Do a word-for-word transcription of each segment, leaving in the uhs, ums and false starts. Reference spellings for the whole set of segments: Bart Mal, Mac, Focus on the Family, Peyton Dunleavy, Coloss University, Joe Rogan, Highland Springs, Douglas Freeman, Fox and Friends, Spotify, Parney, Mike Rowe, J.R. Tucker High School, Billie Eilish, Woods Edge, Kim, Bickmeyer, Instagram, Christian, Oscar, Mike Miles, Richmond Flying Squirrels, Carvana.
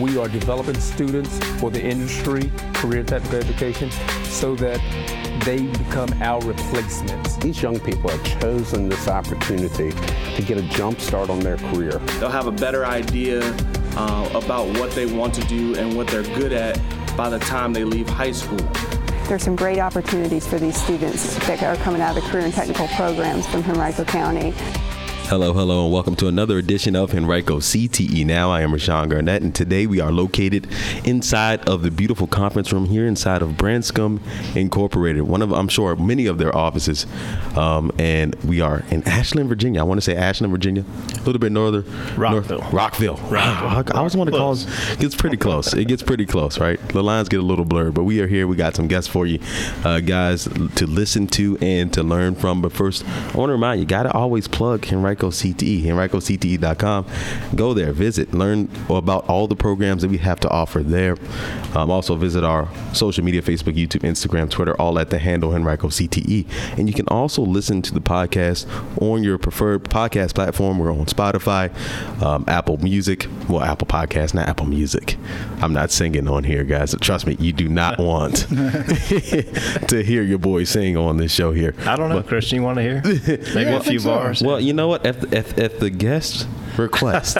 We are developing students for the industry, career technical education, so that they become our replacements. These young people have chosen this opportunity to get a jump start on their career. They'll have a better idea uh, about what they want to do and what they're good at by the time they leave high school. There's some great opportunities for these students that are coming out of the career and technical programs from Henrico County. Hello, hello, and welcome to another edition of Henrico C T E Now. I am Rashawn Garnett, and today we are located inside of the beautiful conference room here inside of Branscome Incorporated, one of, I'm sure, many of their offices. Um, and we are in Ashland, Virginia. I want to say Ashland, Virginia, a little bit northern. Rockville. North, Rockville. Rockville. I always want to call it. It gets pretty close. It gets pretty close, right? The lines get a little blurred, but we are here. We got some guests for you uh, guys to listen to and to learn from. But first, I want to remind you, got to always plug Henrico C T E, Henrico C T E dot com. Go there, visit, learn about all the programs that we have to offer there. Um, also visit our social media, Facebook, YouTube, Instagram, Twitter, all at the handle Henrico C T E. And you can also listen to the podcast on your preferred podcast platform. We're on Spotify, um, Apple Music, well, Apple Podcasts, not Apple Music. I'm not singing on here, guys. Trust me, you do not want to hear your boy sing on this show here. I don't know, but, Christian, you want to hear? Maybe yeah, a few so. bars. Well, you know what? If the, if, if the guest requests,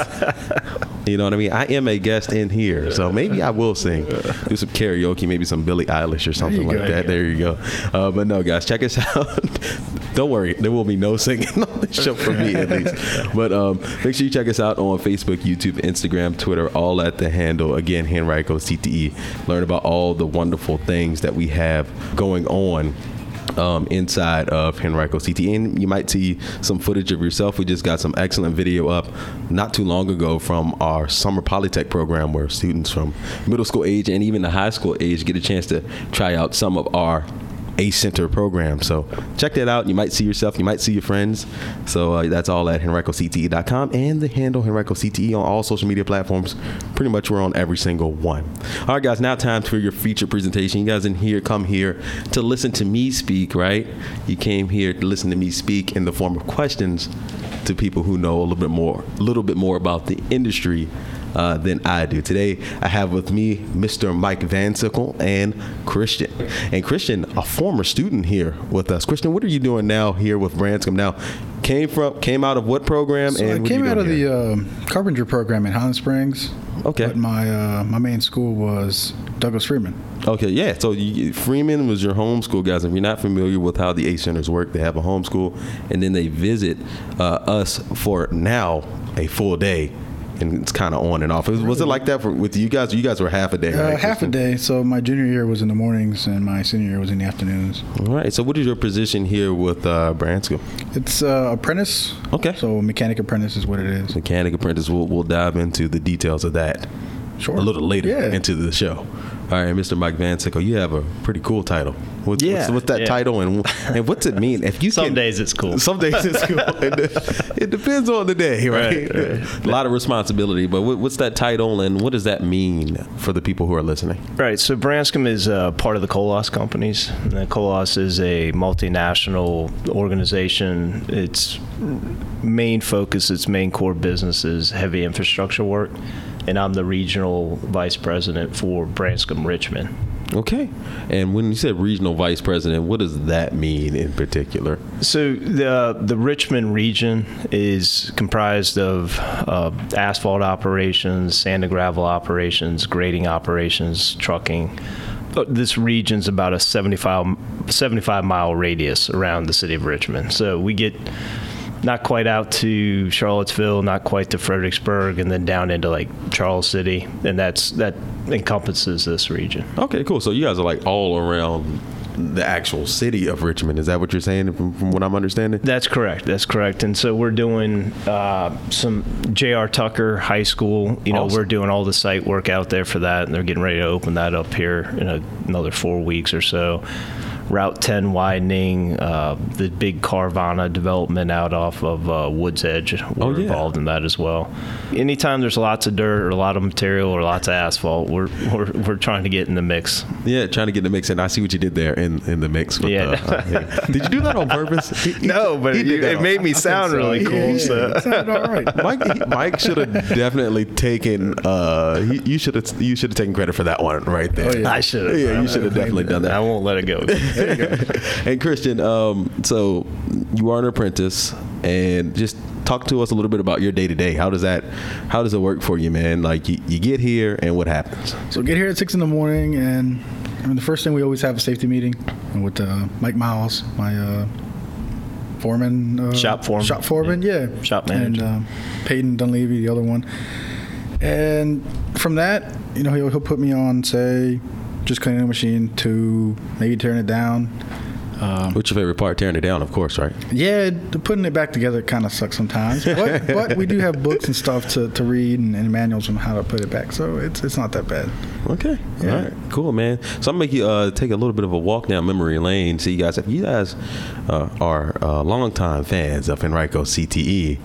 you know what I mean? I am a guest in here, so maybe I will sing. Do some karaoke, maybe some Billie Eilish or something like go, that. There you go. Uh, but no, guys, check us out. Don't worry. There will be no singing on this show for me, at least. But um, make sure you check us out on Facebook, YouTube, Instagram, Twitter, all at the handle. Again, Henrico C T E. Learn about all the wonderful things that we have going on Um, inside of Henrico C T E, and you might see some footage of yourself. We just got some excellent video up not too long ago from our summer Polytech program, where students from middle school age and even the high school age get a chance to try out some of our A Center program. So check that out. You might see yourself. You might see your friends. So uh, that's all at Henrico C T E dot com and the handle HenricoCTE on all social media platforms. Pretty much we're on every single one. All right, guys, now time for your feature presentation. You guys in here come here to listen to me speak, right? You came here to listen to me speak in the form of questions to people who know a little bit more, a little bit more about the industry Uh, than I do. Today, I have with me Mister Mike Van Sickle and Christian. And Christian, a former student here with us. Christian, what are you doing now here with Branscome? Now, came from, came out of what program? So and I came out of here? the uh, carpenter program in Highland Springs. Okay. But my uh, my main school was Douglas Freeman. Okay, yeah. So you, Freeman was your homeschool, guys. If you're not familiar with how the A Centers work, they have a homeschool, and then they visit uh, us for now a full day. And it's kind of on and off. Was, was it like that for, with you guys? You guys were half a day, right? Uh, half a day. So my junior year was in the mornings, and my senior year was in the afternoons. All right. So what is your position here with uh, Branscome? It's uh, apprentice. Okay. So mechanic apprentice is what it is. Mechanic apprentice. We'll, we'll dive into the details of that sure. a little later yeah. into the show. All right, Mister Mike Van Sickle, you have a pretty cool title. What, yeah, what's, what's that yeah. title, and and what's it mean? If you some can, days it's cool. Some days it's cool. it, it depends on the day, right? right, right. A lot of responsibility, but what, what's that title, and what does that mean for the people who are listening? Right, so Branscome is uh, part of the Coloss companies. The Coloss is a multinational organization. Its main focus, its main core business is heavy infrastructure work. And I'm the regional vice president for Branscome Richmond. Okay. And when you said regional vice president, what does that mean in particular? So the the Richmond region is comprised of uh, asphalt operations, sand and gravel operations, grading operations, trucking. This region's about a seventy-five, seventy-five mile radius around the city of Richmond. So we get... not quite out to Charlottesville, not quite to Fredericksburg, and then down into like Charles City, and that's that encompasses this region. Okay, cool. So you guys are like all around the actual city of Richmond. Is that what you're saying from, from what I'm understanding? That's correct. That's correct. And so we're doing uh, some J R. Tucker High School. You know, awesome. We're doing all the site work out there for that, and they're getting ready to open that up here in a, another four weeks or so. Route ten widening, uh, the big Carvana development out off of uh, Woods Edge. We're oh, yeah. involved in that as well. Anytime there's lots of dirt or a lot of material or lots of asphalt, we're we're, we're trying to get in the mix. Yeah, trying to get in the mix, and I see what you did there in, in the mix. With yeah. the, uh, did you do that on purpose? He, he, no, but you, it made me sound so. really cool. Yeah, so. It sounded all right. Mike, he, Mike should have definitely taken. Uh, he, you should have you should have taken credit for that one right there. Oh, yeah. I should have. Yeah, you should have definitely done that. I won't let it go. There you go. And Christian, um, so you are an apprentice, and just talk to us a little bit about your day to day. How does that, how does it work for you, man? Like you, you get here, and what happens? So get here at six in the morning, and I mean the first thing we always have a safety meeting with uh, Mike Miles, my uh, foreman, uh, shop foreman, shop foreman, yeah, yeah. shop manager, and uh, Peyton Dunleavy, the other one. And from that, you know, he'll, he'll put me on, say, just cleaning the machine to maybe tearing it down. Um, What's your favorite part? Tearing it down, of course, right? Yeah, putting it back together kind of sucks sometimes. But, but we do have books and stuff to, to read and, and manuals on how to put it back. So it's it's not that bad. Okay. Yeah. All right. Cool, man. So I'm going to make you uh, take a little bit of a walk down memory lane. So you guys, if you guys uh, are uh, longtime fans of Henrico C T E,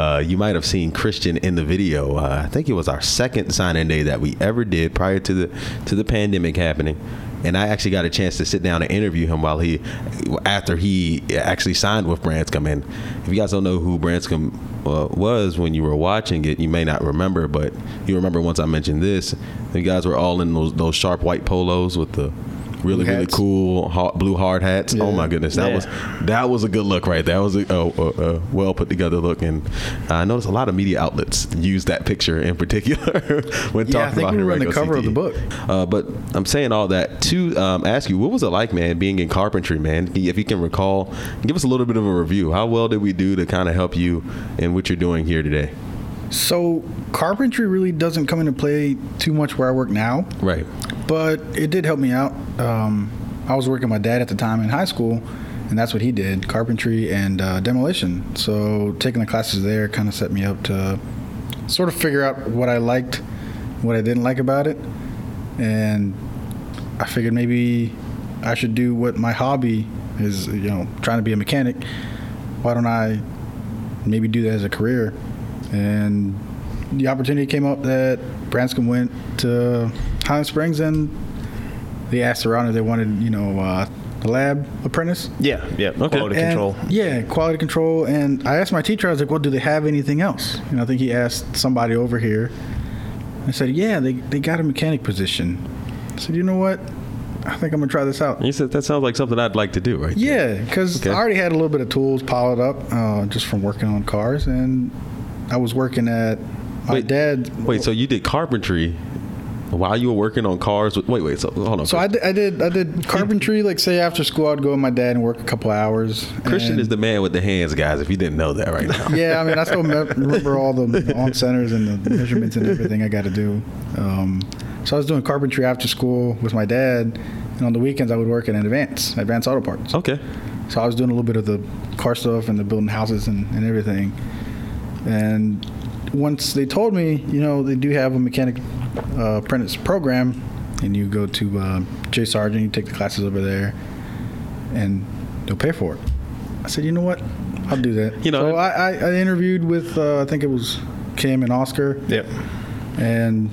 uh, you might have seen Christian in the video. Uh, I think it was our second sign-in day that we ever did prior to the to the pandemic happening. And I actually got a chance to sit down and interview him while he, after he actually signed with Branscome. And if you guys don't know who Branscome uh, was when you were watching it, you may not remember, but you remember once I mentioned this, the guys were all in those, those sharp white polos with the really, really cool hot, blue hard hats. Yeah. Oh my goodness, that yeah. was that was a good look right there. That was a, a, a, a well put together look, and I noticed a lot of media outlets used that picture in particular when yeah, talking about. Yeah, I think we were on the cover C T E. Of the book. Uh, but I'm saying all that to um, ask you, what was it like, man, being in carpentry, man? If you can recall, give us a little bit of a review. How well did we do to kind of help you in what you're doing here today? So carpentry really doesn't come into play too much where I work now. Right. But it did help me out. Um, I was working with my dad at the time in high school, and that's what he did, carpentry and uh, demolition. So taking the classes there kind of set me up to sort of figure out what I liked, what I didn't like about it. And I figured maybe I should do what my hobby is, you know, trying to be a mechanic. Why don't I maybe do that as a career? And the opportunity came up that Branscome went to Highland Springs, and they asked around if they wanted, you know, uh, a lab apprentice. Yeah, yeah, okay. Quality and, control. Yeah, quality control. And I asked my teacher, I was like, well, do they have anything else? And I think he asked somebody over here. I said, yeah, they, they got a mechanic position. I said, you know what? I think I'm going to try this out. You said, that sounds like something I'd like to do, right? Yeah, because okay. I already had a little bit of tools piled up uh, just from working on cars, and I was working at my wait, dad. Wait, so you did carpentry while you were working on cars? Wait, wait, so hold on. So I did, I did, I did carpentry. Like say after school, I'd go with my dad and work a couple hours. Christian is the man with the hands, guys. If you didn't know that right now. Yeah, I mean, I still remember all the on centers and the measurements and everything I got to do. Um, so I was doing carpentry after school with my dad, and on the weekends I would work at an Advance, Advance Auto Parts. Okay. So I was doing a little bit of the car stuff and the building houses and, and everything. And once they told me, you know, they do have a mechanic uh, apprentice program, and you go to uh, Jay Sargent, you take the classes over there, and they'll pay for it. I said, you know what? I'll do that. You know, so I, I, I interviewed with, uh, I think it was Kim and Oscar. Yep. And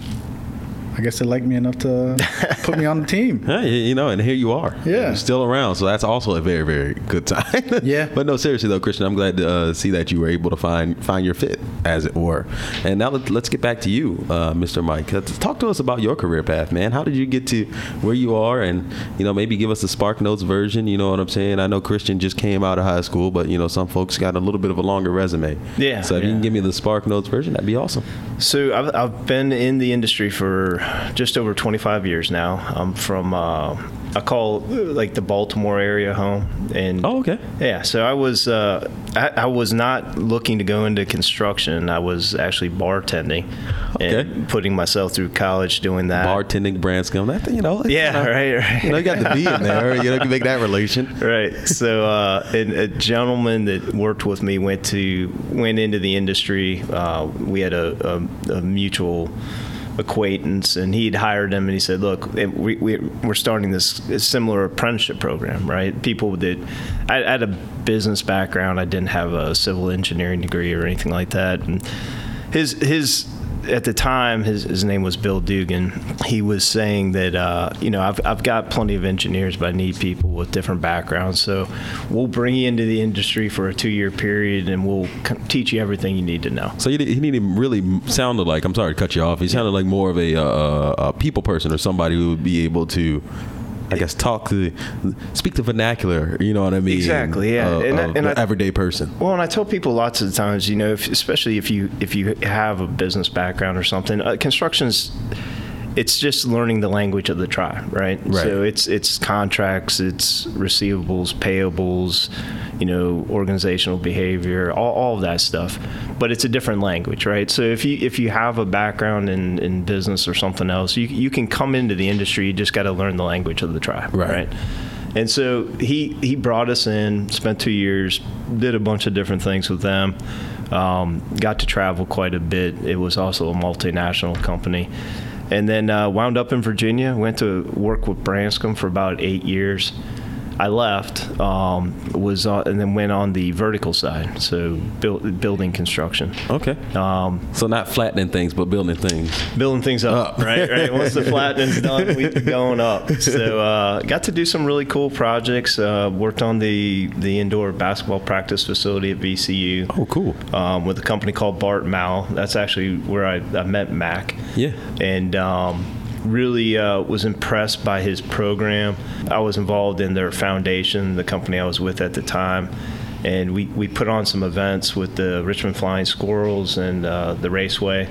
I guess they liked me enough to put me on the team. Yeah, you know, and here you are. Yeah. You're still around, so that's also a very, very good time. Yeah. But no, seriously, though, Christian, I'm glad to uh, see that you were able to find find your fit, as it were. And now let, let's get back to you, uh, Mister Mike. Talk to us about your career path, man. How did you get to where you are? And, you know, maybe give us the Spark Notes version. You know what I'm saying? I know Christian just came out of high school, but, you know, some folks got a little bit of a longer resume. Yeah. So if yeah. you can give me the Spark Notes version, that'd be awesome. So I've, I've been in the industry for just over twenty-five years now. I'm from, uh, I call like the Baltimore area home. And oh, okay. Yeah. So I was, uh, I, I was not looking to go into construction. I was actually bartending okay. and putting myself through college doing that. Bartending, Branscome, that thing, you know. Yeah. Kind of, right. Right. You know, you got the B in there. You know, you can make that relation. Right. So, uh, and a gentleman that worked with me went to, went into the industry. Uh, we had a, a, a mutual acquaintance, and he'd hired him, and he said, look, it, we, we, we're starting this similar apprenticeship program, right? People that, I, I had a business background, I didn't have a civil engineering degree or anything like that, and his, his at the time, his, his name was Bill Dugan. He was saying that, uh, you know, I've I've got plenty of engineers, but I need people with different backgrounds. So we'll bring you into the industry for a two-year period, and we'll teach you everything you need to know. So he didn't even really sounded like, I'm sorry to cut you off, he sounded like more of a, uh, a people person or somebody who would be able to, I guess, talk to, speak the vernacular, you know what I mean? Exactly, yeah. Uh, and I, and I, everyday person. Well, and I tell people lots of times, you know, if, especially if you if you have a business background or something, uh, construction's, it's just learning the language of the tribe, right? Right. So it's it's contracts, it's receivables, payables, you know, organizational behavior, all, all of that stuff. But it's a different language, right? So if you if you have a background in, in business or something else, you you can come into the industry. You just got to learn the language of the tribe, right? right? And so he he brought us in, spent two years, did a bunch of different things with them. Um, got to travel quite a bit. It was also a multinational company. And then uh, wound up in Virginia, went to work with Branscome for about eight years. I left, um, was on, and then went on the vertical side, so build, building construction. Okay. Um, so not flattening things, but building things. Building things up, up. right? Right. Once the flattening's done, we keep going up. So uh, got to do some really cool projects. Uh, worked on the, the indoor basketball practice facility at V C U. Oh, cool. Um, with a company called Bart Mal. That's actually where I, I met Mac. Yeah. And Um, really uh, was impressed by his program. I was involved in their foundation, the company I was with at the time, and we, we put on some events with the Richmond Flying Squirrels and uh, the Raceway,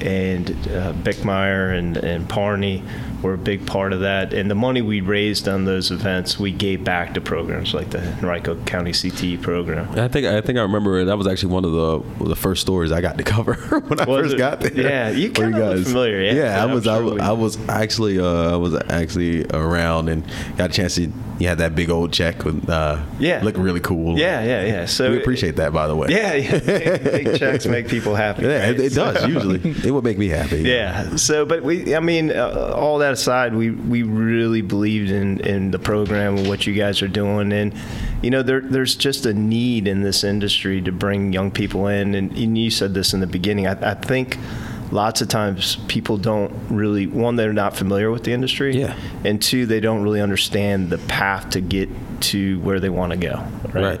and uh, Bickmeyer and, and Parney were a big part of that. And the money we raised on those events, we gave back to programs like the Henrico County C T E program. I think I think I remember that was actually one of the the first stories I got to cover when I was first it, got there. Yeah, you kind of look familiar. Yeah, yeah I was sure I was, I was actually uh, I was actually around and got a chance to you had that big old check with uh, yeah looked really cool. Yeah, yeah, yeah. So we appreciate it, that by the way. Yeah, yeah. Big, big checks make people happy. Yeah, right? it, it does so. Usually. It would make me happy. Yeah. Know? So, but we I mean uh, all that aside, we we really believed in in the program and what you guys are doing, and you know there there's just a need in this industry to bring young people in, and, and you said this in the beginning. I, I think lots of times people don't really, one, they're not familiar with the industry, yeah, and two, they don't really understand the path to get to where they want to go, right, right.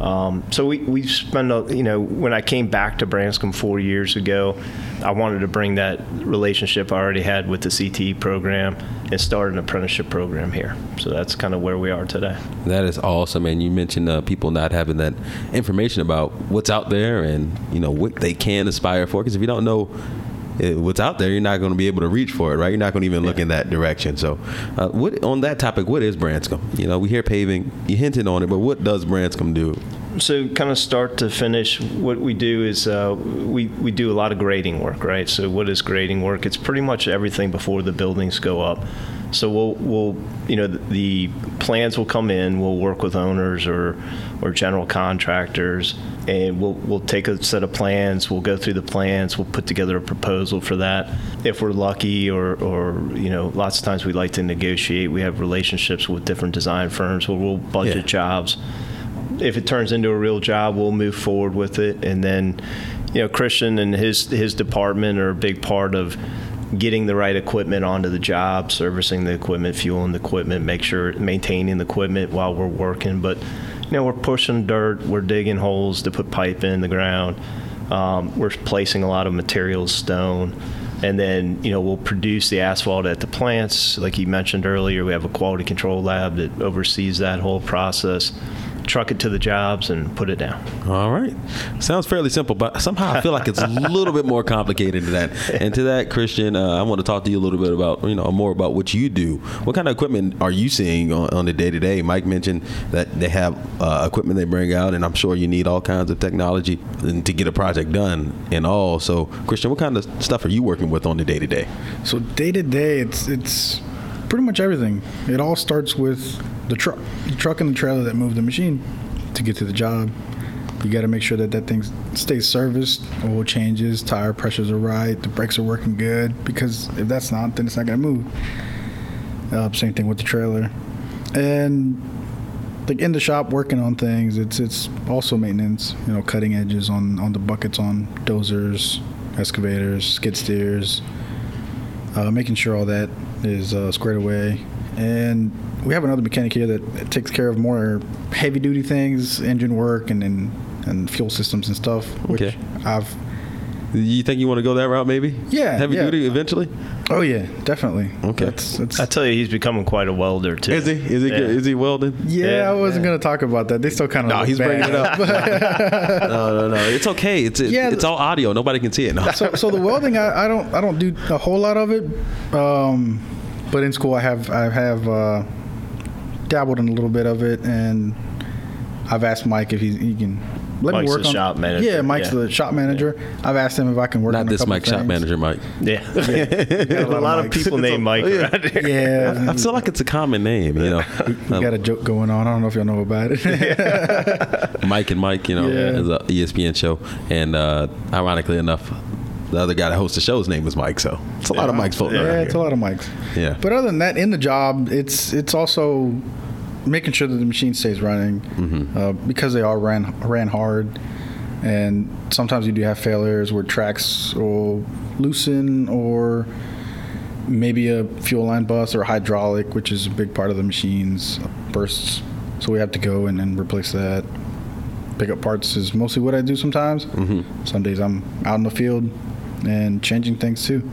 Um, so we, we spent, a, you know, when I came back to Branscome four years ago, I wanted to bring that relationship I already had with the C T E program and start an apprenticeship program here. So that's kind of where we are today. That is awesome. And you mentioned uh, people not having that information about what's out there and, you know, what they can aspire for. Because if you don't know It, what's out there, you're not going to be able to reach for it, right? You're not going to even yeah. look in that direction. So uh, what on that topic, what is Branscome? You know, we hear paving, you hinted on it, but what does Branscome do? So kind of start to finish, what we do is uh, we, we do a lot of grading work, right? So what is grading work? It's pretty much everything before the buildings go up. So we'll, we'll you know, the, the plans will come in, we'll work with owners or or general contractors, and we'll we'll take a set of plans, we'll go through the plans, we'll put together a proposal for that. If we're lucky or, or you know, lots of times we like to negotiate. We have relationships with different design firms where we'll budget yeah. jobs. If it turns into a real job, we'll move forward with it. And then, you know, Christian and his his department are a big part of getting the right equipment onto the job, servicing the equipment, fueling the equipment, make sure maintaining the equipment while we're working. But, you know, we're pushing dirt, we're digging holes to put pipe in the ground. Um, we're placing a lot of materials, stone. And then, you know, we'll produce the asphalt at the plants. Like you mentioned earlier, we have a quality control lab that oversees that whole process. Truck it to the jobs and put it down. All right. Sounds fairly simple, but somehow I feel like it's a little bit more complicated than that. And to that, Christian, uh, I want to talk to you a little bit about, you know, more about what you do. What kind of equipment are you seeing on, on the day-to-day? Mike mentioned that they have uh, equipment they bring out, and I'm sure you need all kinds of technology to get a project done and all. So, Christian, what kind of stuff are you working with on the day-to-day? So day-to-day, it's it's pretty much everything. It all starts with the truck, the truck and the trailer that move the machine to get to the job. You got to make sure that that thing stays serviced, oil changes, tire pressures are right, the brakes are working good, because if that's not, then it's not going to move. Uh, same thing with the trailer. And like in the shop working on things, it's it's also maintenance, you know, cutting edges on, on the buckets on dozers, excavators, skid steers, uh, making sure all that is uh, squared away. And we have another mechanic here that takes care of more heavy-duty things, engine work, and and, and fuel systems and stuff. Which okay. I've. You think you want to go that route, maybe? Yeah. Heavy-duty yeah. eventually? Oh, yeah, definitely. Okay. That's, that's, I tell you, he's becoming quite a welder, too. Is he? Is he, yeah. is he welding? Yeah, yeah I wasn't yeah. going to talk about that. They still kind of No, he's bad. Bringing it up. no, no, no. It's okay. It's it, yeah, it's all audio. Nobody can see it. No. So, so the welding, I, I don't I don't do a whole lot of it. Um... But in school, I have I have uh, dabbled in a little bit of it, and I've asked Mike if he's, he can let Mike's me work the on. Shop manager. Yeah, Mike's yeah. the shop manager. Yeah. I've asked him if I can work. Not on Not this Mike, things. Shop manager Mike. Yeah, yeah. yeah a lot, a lot of, of people named Mike. Yeah. Right there. Yeah, I feel like it's a common name. You know, we, we um, got a joke going on. I don't know if y'all know about it. Mike and Mike, you know, yeah. is an E S P N show, and uh, ironically enough. The other guy that hosts the show's name is Mike, so it's a yeah. lot of Mikes floating yeah, around. Yeah, it's here. a lot of Mikes. Yeah. But other than that, in the job, it's it's also making sure that the machine stays running mm-hmm. uh, because they all ran ran hard, and sometimes you do have failures where tracks will loosen or maybe a fuel line bust or hydraulic, which is a big part of the machine's bursts. So we have to go and, and replace that. Pick up parts is mostly what I do sometimes. Mm-hmm. Some days I'm out in the field. And changing things too.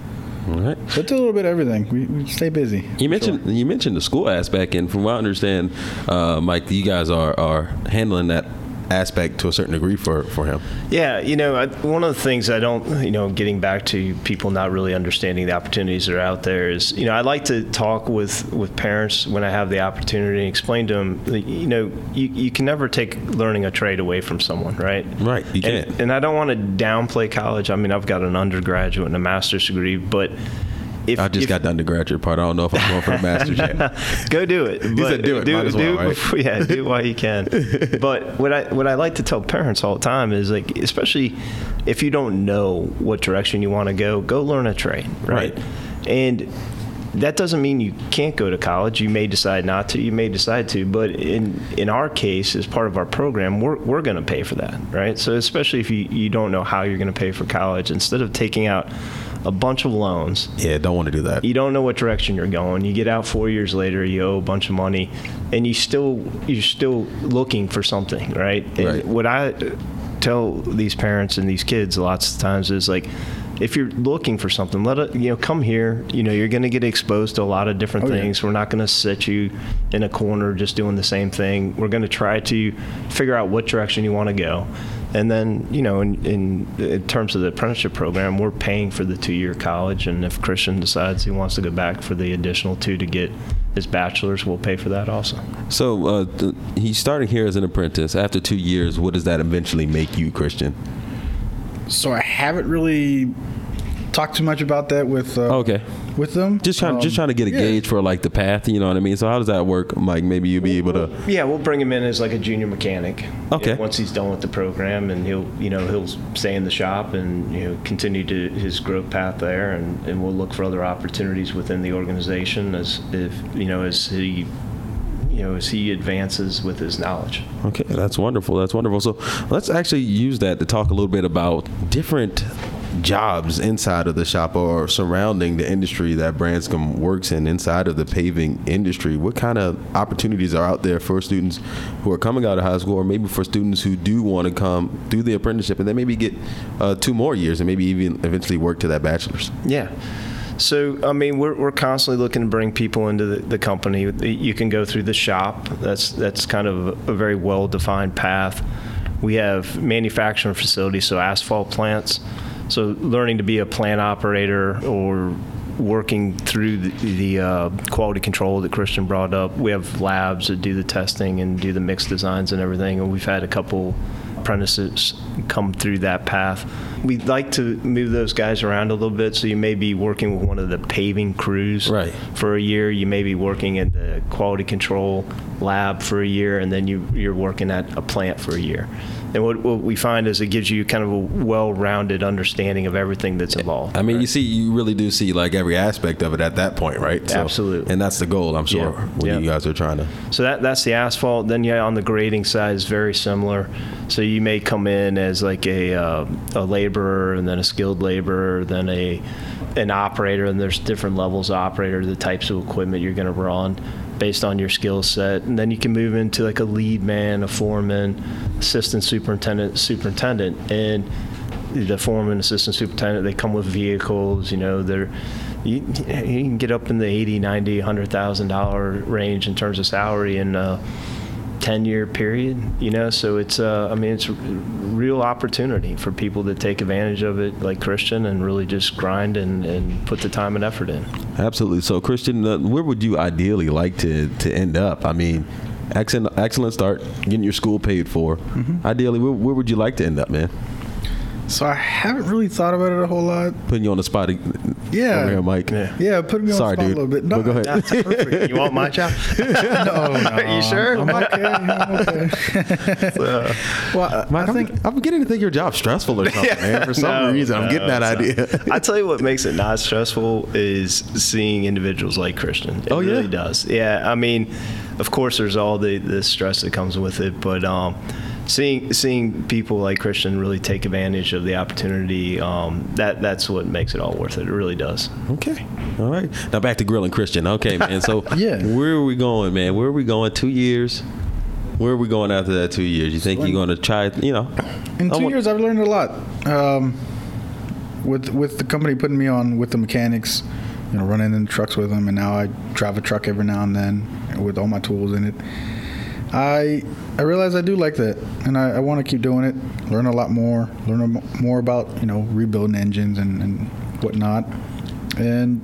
All right. So it's a little bit of everything. We, we stay busy. You mentioned sure. you mentioned the school aspect, and from what I understand, uh, Mike, you guys are, are handling that aspect to a certain degree for, for him. Yeah, you know, I, one of the things I don't, you know, getting back to people not really understanding the opportunities that are out there is, you know, I like to talk with, with parents when I have the opportunity and explain to them, that, you know, you, you can never take learning a trade away from someone, right? Right, you can't. And, and I don't want to downplay college. I mean, I've got an undergraduate and a master's degree, but If, I just if, got the undergraduate part. I don't know if I'm going for the master's yet. Go do it. He said do it. Do, Might as well, do, right? Yeah, do it while you can. But what I what I like to tell parents all the time is, like, especially if you don't know what direction you want to go, go learn a trade, right? right? And that doesn't mean you can't go to college. You may decide not to. You may decide to. But in in our case, as part of our program, we're we're going to pay for that, right? So especially if you, you don't know how you're going to pay for college, instead of taking out a bunch of loans. Yeah, don't want to do that. You don't know what direction you're going. You get out four years later, you owe a bunch of money, and you still you're still looking for something, right? And right. What I tell these parents and these kids lots of times is, like, if you're looking for something, let it, you know, come here. You know, you're going to get exposed to a lot of different oh, things. Yeah. We're not going to sit you in a corner just doing the same thing. We're going to try to figure out what direction you want to go. And then, you know, in, in in terms of the apprenticeship program, we're paying for the two-year college. And if Christian decides he wants to go back for the additional two to get his bachelor's, we'll pay for that also. So uh, th- he started here as an apprentice. After two years, what does that eventually make you, Christian? So I haven't really talked too much about that with uh, okay. with them. Just trying, um, just trying to get a yeah. gauge for, like, the path, you know what I mean? So how does that work, Mike? Maybe you'll be able to... Yeah, we'll bring him in as, like, a junior mechanic. Okay. You know, once he's done with the program, and he'll, you know, he'll stay in the shop and, you know, continue to his growth path there, and, and we'll look for other opportunities within the organization as if, you know, as he... you know, as he advances with his knowledge. Okay, that's wonderful. That's wonderful. So let's actually use that to talk a little bit about different jobs inside of the shop or surrounding the industry that Branscome works in inside of the paving industry. What kind of opportunities are out there for students who are coming out of high school, or maybe for students who do want to come do the apprenticeship and then maybe get uh, two more years and maybe even eventually work to that bachelor's? Yeah. So, I mean, we're we're constantly looking to bring people into the, the company. You can go through the shop. That's that's kind of a very well-defined path. We have manufacturing facilities, so asphalt plants. So learning to be a plant operator or working through the, the uh, quality control that Christian brought up. We have labs that do the testing and do the mixed designs and everything, and we've had a couple apprentices come through that path. We like to move those guys around a little bit, so you may be working with one of the paving crews right. for a year. You may be working in the quality control lab for a year, and then you, you're working at a plant for a year. And what, what we find is it gives you kind of a well-rounded understanding of everything that's involved. I mean, right? you see, you really do see like every aspect of it at that point, right? So, absolutely. And that's the goal, I'm sure, yeah. when yeah. you guys are trying to. So that that's the asphalt. Then yeah, on the grading side is very similar. So you may come in as like a uh, a laborer, and then a skilled laborer, then a an operator, and there's different levels of operator, the types of equipment you're going to run based on your skill set. And then you can move into like a lead man, a foreman, assistant superintendent, superintendent. And the foreman, assistant superintendent, they come with vehicles, you know, they're, you, you can get up in the eighty, ninety, one hundred thousand dollars range in terms of salary in a ten year period, you know? So it's, uh, I mean, it's a real opportunity for people to take advantage of it, like Christian, and really just grind and, and put the time and effort in. Absolutely. So Christian, uh, where would you ideally like to, to end up? I mean, excellent, excellent start, getting your school paid for. Mm-hmm. Ideally, where, where would you like to end up, man? So I haven't really thought about it a whole lot. Putting you on the spot. Yeah. Over here, Mike. Yeah, yeah putting me on Sorry, the spot dude. a little bit. No, go ahead. That's perfect. You want my job? no, no. Are you sure? I'm okay. I'm okay. so, well, Mike, I think, I'm beginning to think your job's stressful or something, yeah, man. For some no, reason, no, I'm getting that idea. Not. I tell you what makes it not stressful is seeing individuals like Christian. It oh, yeah? really does. Yeah, I mean, of course, there's all the, the stress that comes with it, but um, Seeing seeing people like Christian really take advantage of the opportunity, um, that that's what makes it all worth it. It really does. Okay. All right. Now back to grilling Christian. Okay, man. So yeah. where are we going, man? Where are we going? Two years. Where are we going after that two years? You think so, you're going to try, you know? In two want- years, I've learned a lot. Um, with with the company putting me on with the mechanics, you know, running in trucks with them, and now I drive a truck every now and then with all my tools in it. I I realize I do like that, and I, I want to keep doing it, learn a lot more, learn a, more about, you know, rebuilding engines and, and whatnot. And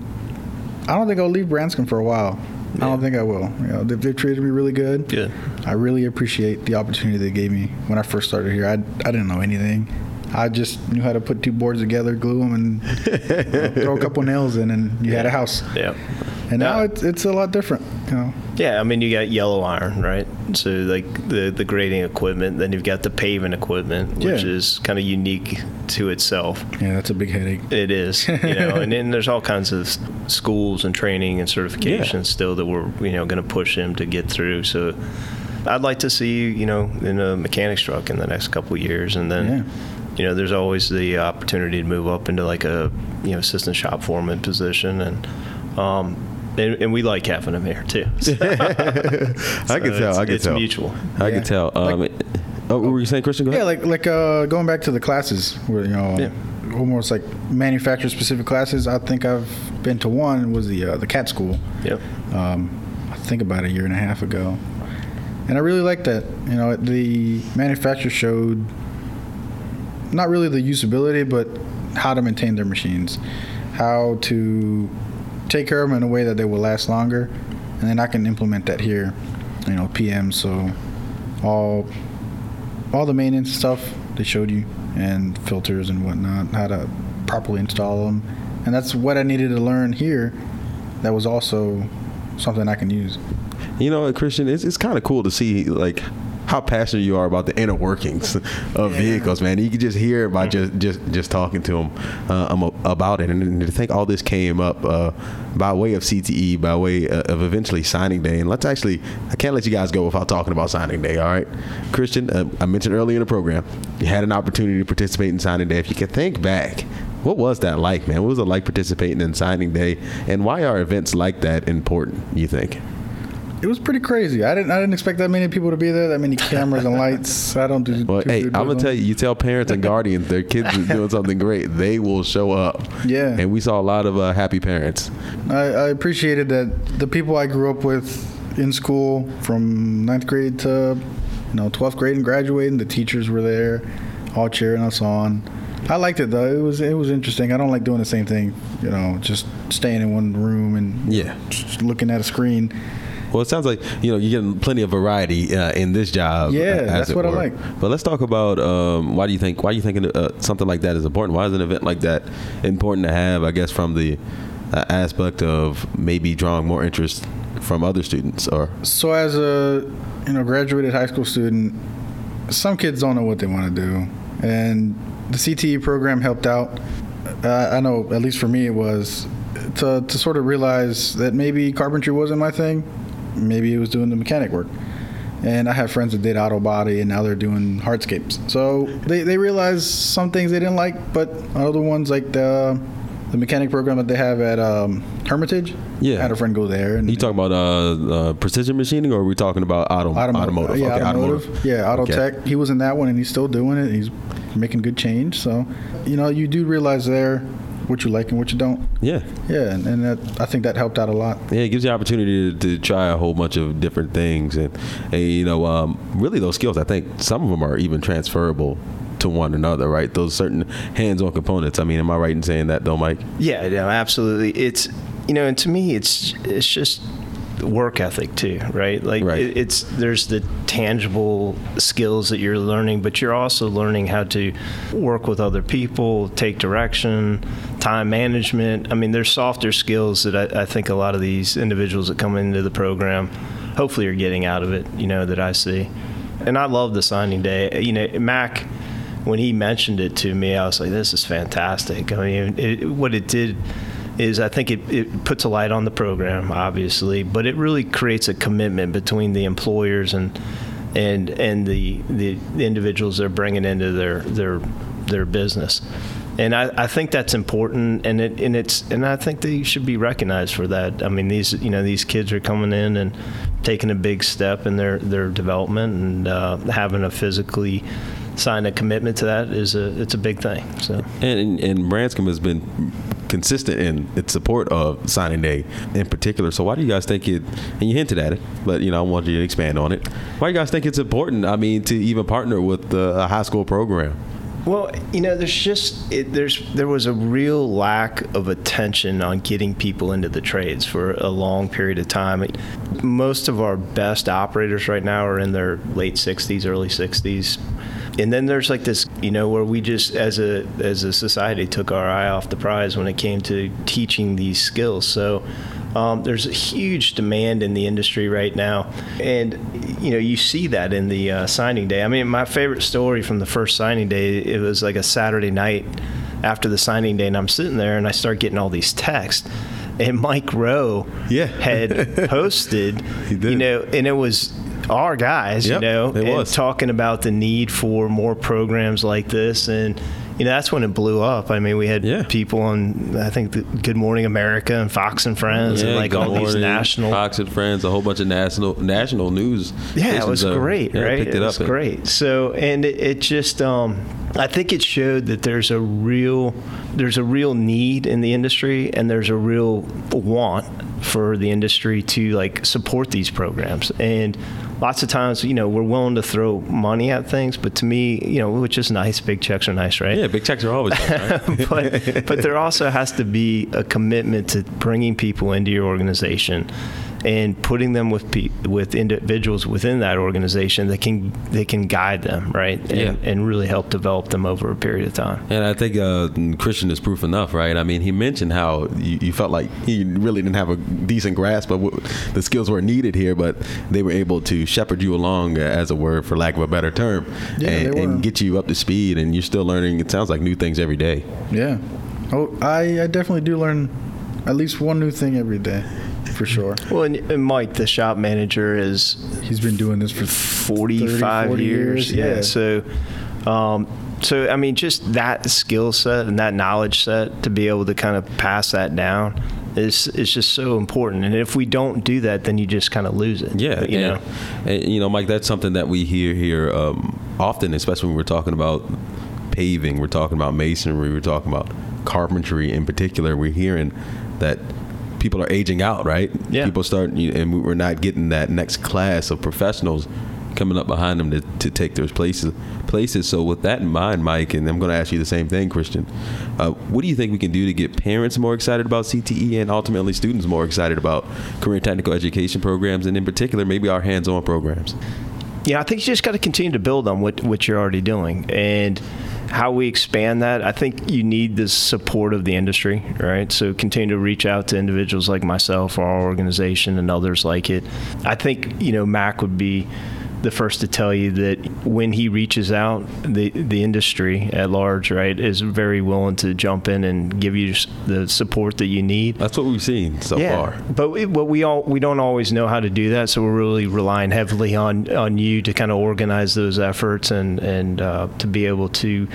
I don't think I'll leave Branscome for a while. Yeah. I don't think I will. You know, they've, they've treated me really good. Good. I really appreciate the opportunity they gave me when I first started here. I, I didn't know anything. I just knew how to put two boards together, glue them, and you know, throw a couple nails in, and you yeah. had a house. Yeah. And now yeah. it's, it's a lot different, you know. Yeah, I mean, you got yellow iron, right? So, like, the, the grading equipment. Then you've got the paving equipment, which yeah. is kind of unique to itself. Yeah, that's a big headache. It is, you know. And then there's all kinds of schools and training and certifications yeah. still that we're, you know, going to push them to get through. So I'd like to see you, you know, in a mechanics truck in the next couple of years. And then... Yeah. You know, there's always the opportunity to move up into like a, you know, assistant shop foreman position, and um, and, and we like having them here too. So, I can so tell. I can it's tell. It's mutual. I yeah. can tell. Um, like, oh, what were you saying, Christian? Go ahead. Yeah, like like uh, going back to the classes, where you know, yeah. almost like manufacturer specific classes. I think I've been to one. Was the uh, the C A T school? Yep. Um, I think about a year and a half ago, and I really liked that. You know, the manufacturer showed. Not really the usability, but how to maintain their machines, how to take care of them in a way that they will last longer. And then I can implement that here, you know, P M. So all all the maintenance stuff they showed you, and filters and whatnot, how to properly install them. And that's what I needed to learn here. That was also something I can use. You know, Christian, it's, it's kind of cool to see, like, how passionate you are about the inner workings of yeah. vehicles, man. You can just hear it by just, just, just talking to them uh, about it. And to think all this came up uh, by way of C T E, by way of eventually signing day. And let's actually, I can't let you guys go without talking about signing day, all right? Christian, uh, I mentioned earlier in the program, you had an opportunity to participate in signing day. If you can think back, what was that like, man? What was it like participating in signing day? And why are events like that important, you think? It was pretty crazy. I didn't I didn't expect that many people to be there, that many cameras and lights. I don't do Well, hey, I'm going to tell you, you tell parents and guardians their kids are doing something great, they will show up. Yeah. And we saw a lot of uh, happy parents. I, I appreciated that the people I grew up with in school from ninth grade to, you know, twelfth grade and graduating, the teachers were there all cheering us on. I liked it, though. It was it was interesting. I don't like doing the same thing, you know, just staying in one room and yeah. just looking at a screen. Well, it sounds like, you know, you're getting plenty of variety uh, in this job. Yeah, that's what were. I like. But let's talk about um, why do you think why you think uh, something like that is important? Why is an event like that important to have, I guess, from the uh, aspect of maybe drawing more interest from other students? Or so as a you know graduated high school student, some kids don't know what they want to do, and the C T E program helped out. Uh, I know, at least for me, it was to to sort of realize that maybe carpentry wasn't my thing. Maybe it was doing the mechanic work. And I have friends that did auto body, and now they're doing hardscapes. So they, they realized some things they didn't like, but other ones like the the mechanic program that they have at um, Hermitage. Yeah. I had a friend go there. And, you talking about uh, uh, precision machining, or are we talking about auto, automotive? automotive? Yeah, okay, automotive. automotive. Yeah, auto okay. tech. He was in that one, and he's still doing it. He's making good change. So, you know, you do realize there what you like and what you don't. Yeah. Yeah, and, and that, I think that helped out a lot. Yeah, it gives you the opportunity to, to try a whole bunch of different things. And, and you know, um, really those skills, I think some of them are even transferable to one another, right? Those certain hands-on components. I mean, am I right in saying that, though, Mike? Yeah, no, absolutely. It's, you know, and to me, it's it's just work ethic too, right? Like right. It, it's there's the tangible skills that you're learning, but you're also learning how to work with other people, take direction, time management. I mean, there's softer skills that I, I think a lot of these individuals that come into the program hopefully are getting out of it, you know, that I see. And I love the signing day. You know, Mac, when he mentioned it to me, I was like, this is fantastic. I mean, it, what it did is I think it, it puts a light on the program, obviously, but it really creates a commitment between the employers and and and the the individuals they're bringing into their their their business. And I, I think that's important, and it and it's and I think they should be recognized for that. I mean, these you know these kids are coming in and taking a big step in their, their development, and uh, having a physically sign a commitment to that is a it's a big thing. So and and Branscome has been consistent in its support of signing day in particular. So why do you guys think it, and you hinted at it, but you know, I wanted you to expand on it. Why do you guys think it's important, I mean, to even partner with the high school program? Well, you know, there's just it, there's there was a real lack of attention on getting people into the trades for a long period of time. Most of our best operators right now are in their late sixties, early sixties. And then there's like this, you know, where we just as a as a society took our eye off the prize when it came to teaching these skills. So Um, there's a huge demand in the industry right now, and you know you see that in the uh, signing day. I mean, my favorite story from the first signing day, it was like a Saturday night after the signing day, and I'm sitting there and I start getting all these texts, and Mike Rowe yeah. had posted, you know, and it was our guys, yep, you know, and talking about the need for more programs like this. And you know, that's when it blew up. I mean, we had yeah. people on, I think, the Good Morning America and Fox and Friends, yeah, and like all these national. Fox and Friends, a whole bunch of national national news. Yeah, it was are, great, yeah, right? It, it was up great. And, so, and it, it just, um, I think it showed that there's a real, there's a real need in the industry, and there's a real want for the industry to like support these programs. And lots of times, you know, we're willing to throw money at things, but to me, you know, which is nice, big checks are nice, right? Yeah, big checks are always nice, right? but, but there also has to be a commitment to bringing people into your organization and putting them with pe- with individuals within that organization that can they can guide them, right? And, yeah. and really help develop them over a period of time. And I think uh, Christian is proof enough, right? I mean, he mentioned how you, you felt like he really didn't have a decent grasp of what the skills were needed here, but they were able to shepherd you along, as a word, for lack of a better term, yeah, and, and get you up to speed, and you're still learning, it sounds like, new things every day. Yeah. Oh, I, I definitely do learn at least one new thing every day. For sure. Well, and, and Mike, the shop manager, is he's been doing this for forty-five years. Yeah. yeah. So, um, so I mean, just that skill set and that knowledge set to be able to kind of pass that down is is just so important. And if we don't do that, then you just kind of lose it. Yeah. You and, know, and, you know, Mike, that's something that we hear here um, often, especially when we're talking about paving, we're talking about masonry, we're talking about carpentry in particular. We're hearing that people are aging out, right? Yeah. People start, and we're not getting that next class of professionals coming up behind them to, to take their places. Places. So with that in mind, Mike, and I'm going to ask you the same thing, Christian, uh, what do you think we can do to get parents more excited about C T E and ultimately students more excited about career technical education programs, and in particular, maybe our hands-on programs? Yeah, I think you just got to continue to build on what, what you're already doing. And how we expand that, I think you need the support of the industry, right? So continue to reach out to individuals like myself or our organization and others like it. I think, you know, Mac would be the first to tell you that when he reaches out, the the industry at large, right, is very willing to jump in and give you the support that you need. That's what we've seen so yeah. far. But we, but we all we don't always know how to do that, so we're really relying heavily on, on you to kind of organize those efforts and and uh, to be able to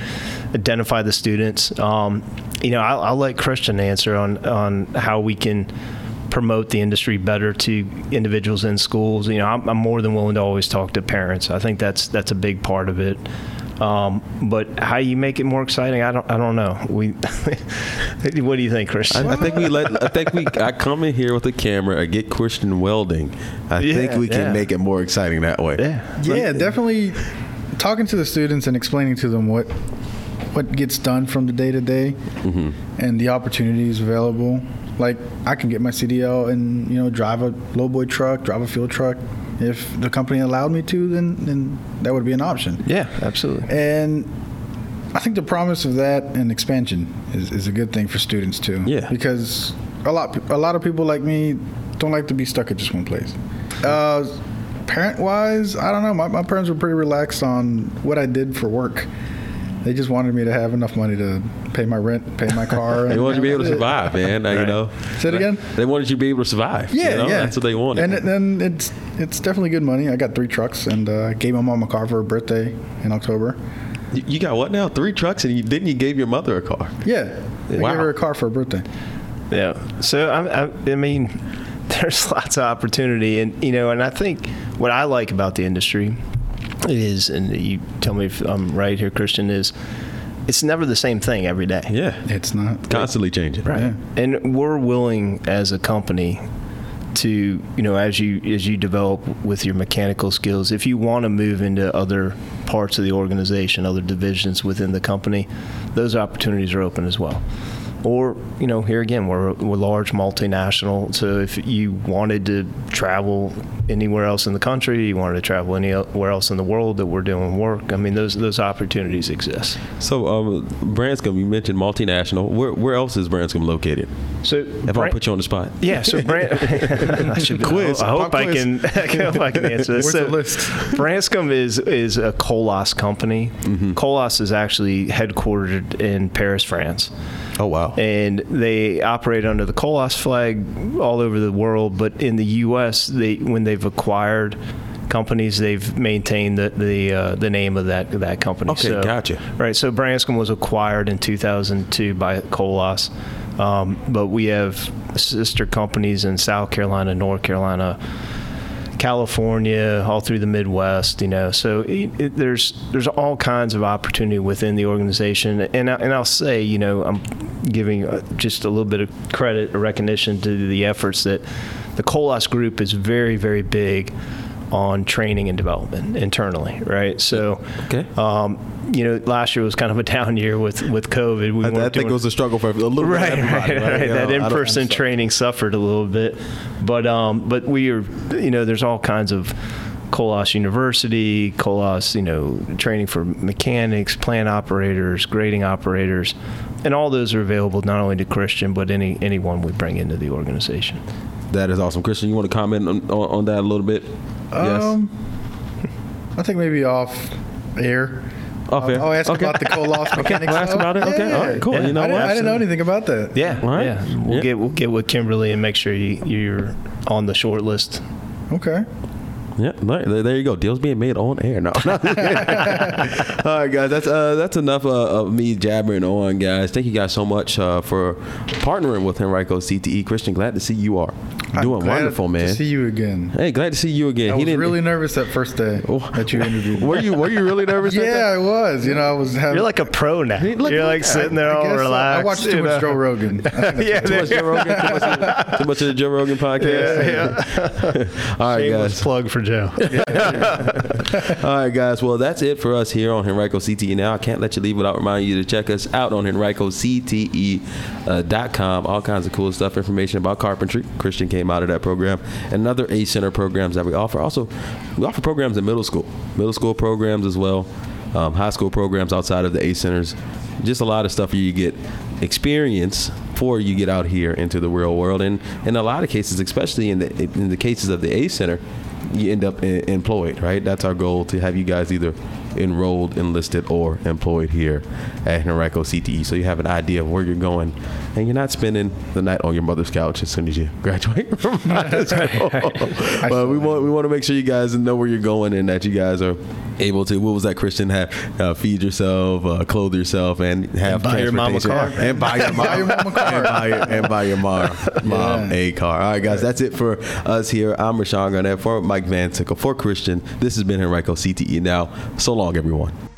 identify the students. Um, you know, I'll, I'll let Christian answer on on how we can promote the industry better to individuals in schools. You know, I'm, I'm more than willing to always talk to parents. I think that's that's a big part of it. Um, but how you make it more exciting, I don't I don't know. We, what do you think, Christian? I, I think we let I think we I come in here with a camera. I get Christian welding. I yeah, think we can yeah. make it more exciting that way. Yeah, yeah, like, definitely talking to the students and explaining to them what what gets done from the day to day and the opportunities available. Like, I can get my C D L and, you know, drive a lowboy truck, drive a fuel truck. If the company allowed me to, then, then that would be an option. Yeah, absolutely. And I think the promise of that and expansion is, is a good thing for students, too. Yeah. Because a lot, a lot of people like me don't like to be stuck at just one place. Uh, parent-wise, I don't know. My, my parents were pretty relaxed on what I did for work. They just wanted me to have enough money to pay my rent, pay my car. They wanted you to be able to survive, man. Right. You know. Say it again? They wanted you to be able to survive. Yeah, you know? yeah. That's what they wanted. And then it, it's it's definitely good money. I got three trucks, and I uh, gave my mom a car for her birthday in October. You, you got what now? Three trucks, and you didn't you gave your mother a car? Yeah. I wow. gave her a car for her birthday. Yeah. So, I, I, I mean, there's lots of opportunity. And, you know, and I think what I like about the industry is, and you tell me if I'm right here, Christian, is it's never the same thing every day. Yeah. It's not. Constantly changing. Right. Yeah. And we're willing as a company to, you know, as you as you develop with your mechanical skills, if you want to move into other parts of the organization, other divisions within the company, those opportunities are open as well. Or, you know, here again, we're we're large multinational, so if you wanted to travel anywhere else in the country, you wanted to travel anywhere else in the world that we're doing work, I mean, those those opportunities exist. So, um, Branscome, you mentioned multinational. Where where else is Branscome located? So, Have Bran- I put you on the spot? Yeah, so Branscome. I should be, quiz. I hope, I, hope I, can, I hope I can answer this. Where's so, the list? Branscome is, is a Coloss company. Mm-hmm. Coloss is actually headquartered in Paris, France. Oh, wow. And they operate under the Coloss flag all over the world, but in the U S, they when they've acquired companies, they've maintained the the, uh, the name of that that company. Okay, so, gotcha. Right, so Branscome was acquired in two thousand two by Coloss, um, but we have sister companies in South Carolina, North Carolina, California, all through the Midwest, you know. So it, it, there's there's all kinds of opportunity within the organization, and I, and I'll say, you know, I'm giving just a little bit of credit or recognition to the efforts that the Coloss Group is very, very big on training and development internally, right? So, okay. um, you know, last year was kind of a down year with, with COVID. We I, I think it was a struggle for a little right, bit. Right, right, right. That know, in-person training suffered a little bit. But, um, but we are, you know, there's all kinds of Coloss University, Coloss, you know, training for mechanics, plant operators, grading operators, and all those are available not only to Christian, but any anyone we bring into the organization. That is awesome. Christian, you want to comment on, on, on that a little bit? Um, yes. I think maybe off air. Off air. I'll, I'll ask okay. about the Coloss mechanics. I'll ask about it? Okay. Yeah. All right, cool. Yeah. You know I, what? Didn't, I didn't know anything about that. Yeah. All right. Yeah. We'll, yeah. Get, we'll get with Kimberly and make sure you, you're on the short list. Okay. Yeah, there you go. Deals being made on air. No. All right, guys. That's uh, that's enough uh, of me jabbering on, guys. Thank you guys so much uh, for partnering with Henrico C T E. Christian, glad to see you are doing I'm wonderful, man. Glad to see you again. Hey, glad to see you again. I he was really nervous that first day oh. that you interviewed me. Were you Were you really nervous? Yeah, that? I was. You know, I was. Having, You're like a pro now. You're like, like sitting there I all relaxed. I watched too much Joe Rogan. Yeah, too much Joe Rogan. Too much of the Joe Rogan podcast. Yeah, yeah. All right, Shameless guys. Plug for Joe. All right, guys. Well, that's it for us here on Henrico C T E. Now, I can't let you leave without reminding you to check us out on Henrico C T E dot com. All kinds of cool stuff, information about carpentry. Christian came out of that program, and other A Center programs that we offer. Also, we offer programs in middle school, middle school programs as well. um, high school programs outside of the A centers, just a lot of stuff you get experience before you get out here into the real world. And in a lot of cases, especially in the in the cases of the A center, you end up in, employed, right? That's our goal, to have you guys either enrolled, enlisted, or employed here at Henrico C T E, so you have an idea of where you're going, and you're not spending the night on your mother's couch as soon as you graduate from high school. But we want we want to make sure you guys know where you're going, and that you guys are able to, what was that, Christian? Have uh, feed yourself, uh, clothe yourself, and have and buy your mama car, and buy your mom, buy your mama car, and buy your, and buy your mom, mom yeah. a car. All right, guys, that's it for us here. I'm Rashawn Garnett for Mike Van Sickle, for Christian. This has been Henrico C T E Now. So long, everyone.